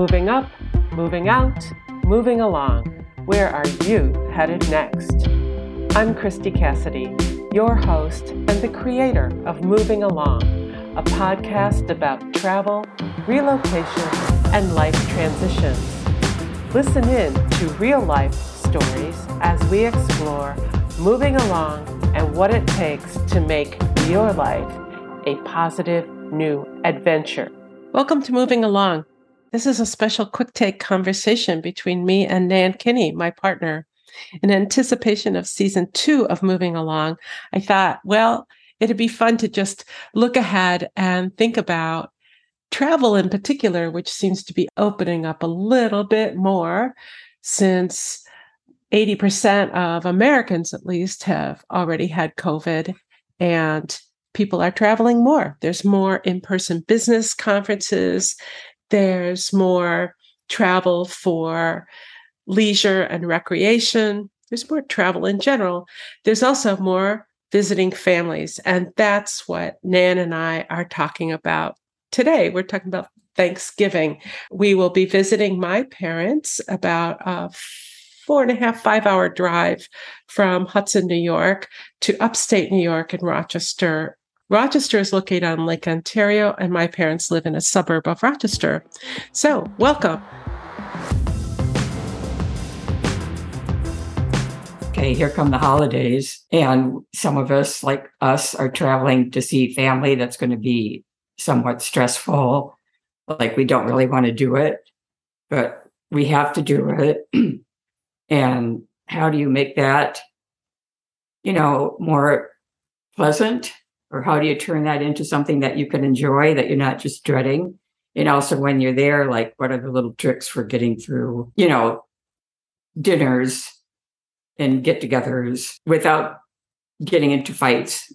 Moving up, moving out, moving along. Where are you headed next? I'm Christy Cassidy, your host and the creator of Moving Along, a podcast about travel, relocation, and life transitions. Listen in to real life stories as we explore moving along and what it takes to make your life a positive new adventure. Welcome to Moving Along. This is a special quick take conversation between me and Nan Kinney, my partner. In anticipation of season 2 of Moving Along, I thought, well, it'd be fun to just look ahead and think about travel in particular, which seems to be opening up a little bit more since 80% of Americans, at least, have already had COVID and people are traveling more. There's more in-person business conferences. There's more travel for leisure and recreation. There's more travel in general. There's also more visiting families. And that's what Nan and I are talking about today. We're talking about Thanksgiving. We will be visiting my parents about 4.5, 5-hour drive from Hudson, New York to upstate New York and Rochester. Rochester is located on Lake Ontario, and my parents live in a suburb of Rochester. So, welcome. Okay, here come the holidays, and some of us, like us, are traveling to see family. That's going to be somewhat stressful, like we don't really want to do it, but we have to do it. And how do you make that, more pleasant? Or how do you turn that into something that you can enjoy, that you're not just dreading? And also when you're there, like, what are the little tricks for getting through, dinners and get-togethers without getting into fights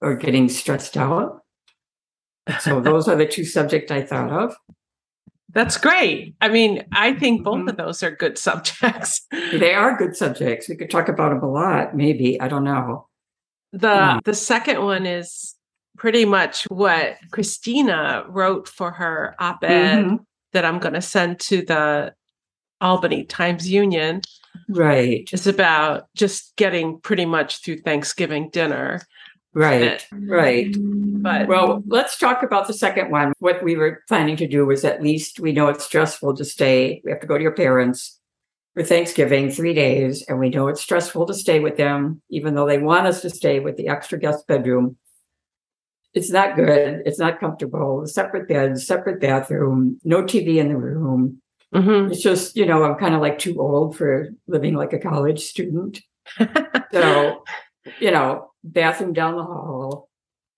or getting stressed out? So those are the two subjects I thought of. That's great. I mean, I think both of those are good subjects. They are good subjects. We could talk about them a lot, maybe. I don't know. The second one is pretty much what Christina wrote for her op-ed that I'm going to send to the Albany Times Union. Right. It's about just getting pretty much through Thanksgiving dinner. Right, right. But well, let's talk about the second one. What we were planning to do was, at least we know it's stressful to stay. We have to go to your parents for Thanksgiving, 3 days, and we know it's stressful to stay with them, even though they want us to stay with the extra guest bedroom. It's not good. It's not comfortable. Separate beds, separate bathroom, no TV in the room. Mm-hmm. It's just, I'm kind of like too old for living like a college student. So, bathroom down the hall.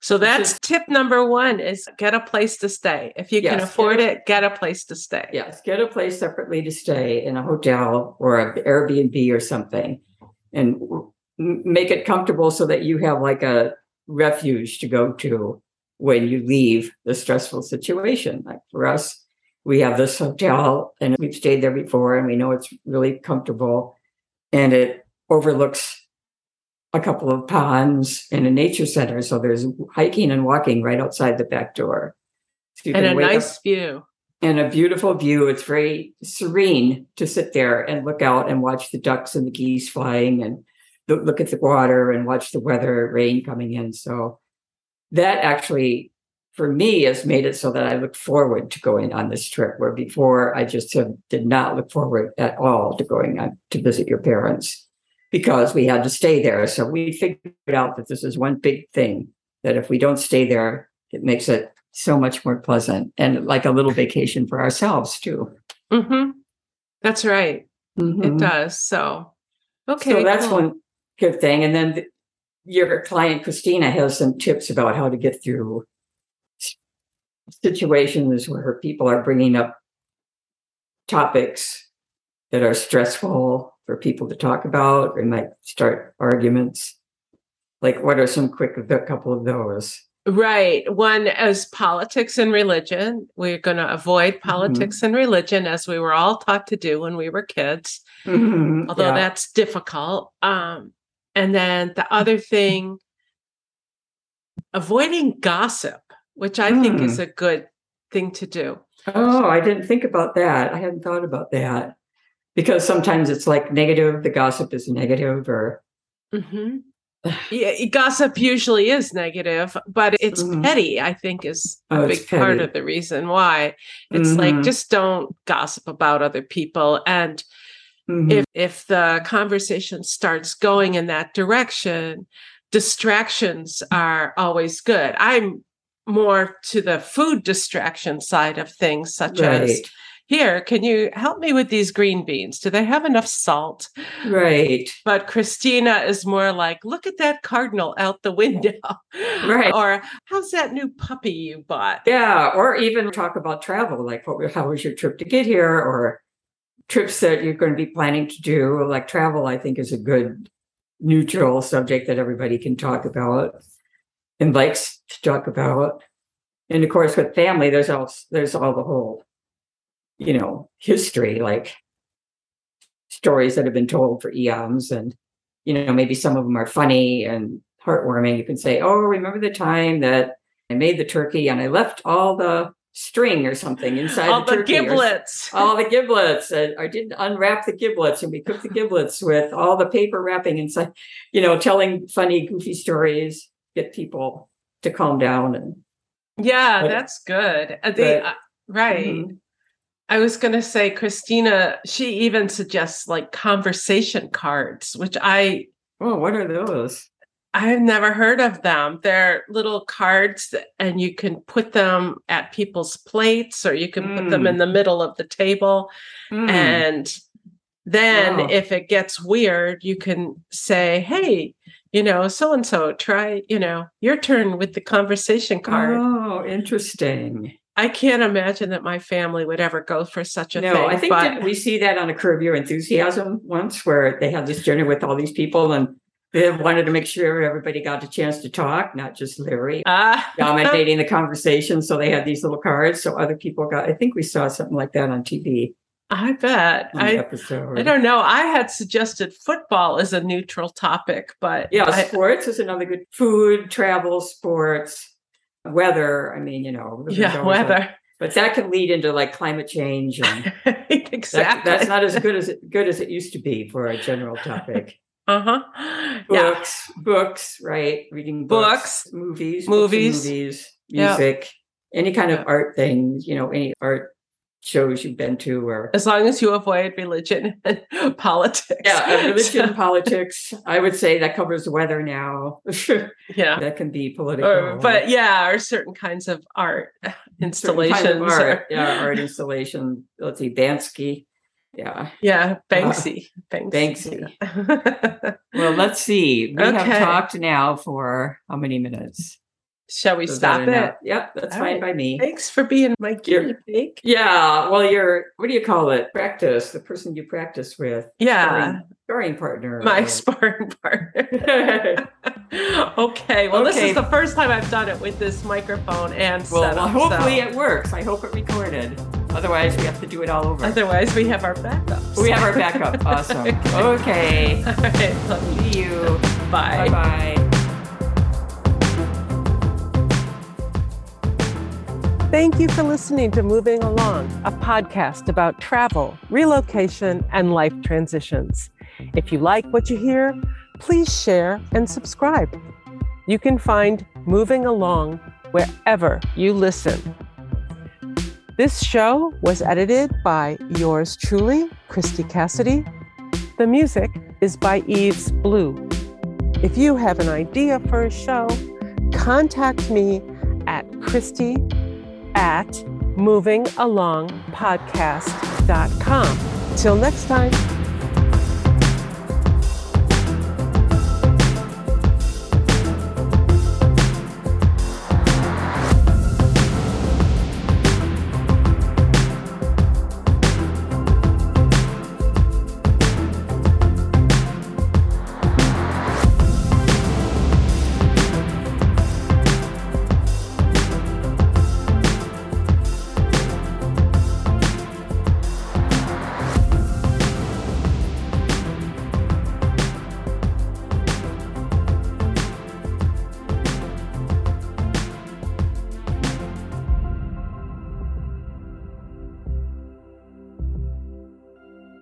So that's just, tip number one is get a place to stay. If you can afford it, get a place to stay. Yes, get a place separately to stay in a hotel or an Airbnb or something, and make it comfortable so that you have like a refuge to go to when you leave the stressful situation. Like for us, we have this hotel and we've stayed there before and we know it's really comfortable and it overlooks a couple of ponds and a nature center. So there's hiking and walking right outside the back door. So and a nice view. And a beautiful view. It's very serene to sit there and look out and watch the ducks and the geese flying and look at the water and watch the weather, rain coming in. So that actually, for me, has made it so that I look forward to going on this trip, where before I just did not look forward at all to going on to visit your parents, because we had to stay there. So we figured out that this is one big thing, that if we don't stay there, it makes it so much more pleasant and like a little vacation for ourselves too. Mm-hmm. That's right. Mm-hmm. It does. So, okay. So that's one good thing. And then your client, Christina, has some tips about how to get through situations where people are bringing up topics that are stressful for people to talk about, or might start arguments. Like, what are some quick, a couple of those? Right. One is politics and religion. We're going to avoid politics and religion, as we were all taught to do when we were kids, although that's difficult. And then the other thing, avoiding gossip, which I think is a good thing to do. Oh, I didn't think about that. I hadn't thought about that. Because sometimes it's like negative, the gossip is negative, or... Mm-hmm. Yeah, gossip usually is negative, but it's petty, I think, is a big part of the reason why. It's like, just don't gossip about other people. And if the conversation starts going in that direction, distractions are always good. I'm more to the food distraction side of things, such as... Here, can you help me with these green beans? Do they have enough salt? Right. But Christina is more like, look at that cardinal out the window. Right. Or how's that new puppy you bought? Yeah. Or even talk about travel, like how was your trip to get here? Or trips that you're going to be planning to do. Like travel, I think, is a good neutral subject that everybody can talk about and likes to talk about. And of course, with family, there's all the whole, you know, history, like stories that have been told for eons. And, you know, maybe some of them are funny and heartwarming. You can say, oh, remember the time that I made the turkey and I left all the string or something inside all the turkey. All the giblets. All the giblets. And I didn't unwrap the giblets, and we cooked the giblets with all the paper wrapping inside, you know, telling funny, goofy stories, get people to calm down. And yeah, that's good. Right. Mm-hmm. I was going to say, Christina, she even suggests like conversation cards, which what are those? I've never heard of them. They're little cards and you can put them at people's plates, or you can put them in the middle of the table. And then if it gets weird, you can say, hey, you know, so-and-so, try, you know, your turn with the conversation card. Oh, interesting. I can't imagine that my family would ever go for such a thing. No, I think didn't we see that on a Curb Your Enthusiasm once, where they had this dinner with all these people and they wanted to make sure everybody got a chance to talk, not just Larry dominating the conversation. So they had these little cards. So other people got, I think we saw something like that on TV. I bet. I don't know. I had suggested football as a neutral topic, but yeah, sports is another good. Food, travel, sports. Weather, I mean, you know. Yeah, weather. But that can lead into like climate change. And exactly. That's not as good as it used to be for a general topic. Uh-huh. Books, right? Reading books. Movies, music, any kind of art things, you know, any art shows you've been to, or as long as you avoid religion and politics. Yeah, religion, politics. I would say that covers the weather now. Yeah, that can be political. Or certain kinds of art installations. Certain kind of art. Yeah, art installation. Let's see, Banksy. Yeah. Yeah, Banksy. Banksy. Well, let's see. We have talked now for how many minutes? Shall we stop it? Yep, that's fine by me. Thanks for being my guinea pig. Yeah, well, you're, what do you call it? Practice, the person you practice with. Yeah. Sparring partner. My sparring partner. Okay, well, this is the first time I've done it with this microphone and setup. Well, hopefully it works. I hope it recorded. Otherwise, we have to do it all over. Otherwise, we have our backup. We have our backup. Awesome. Okay. All right, love you. Bye. Bye-bye. Thank you for listening to Moving Along, a podcast about travel, relocation, and life transitions. If you like what you hear, please share and subscribe. You can find Moving Along wherever you listen. This show was edited by yours truly, Christy Cassidy. The music is by Eve's Blue. If you have an idea for a show, contact me at Christy@movingalongpodcast.com. Till next time.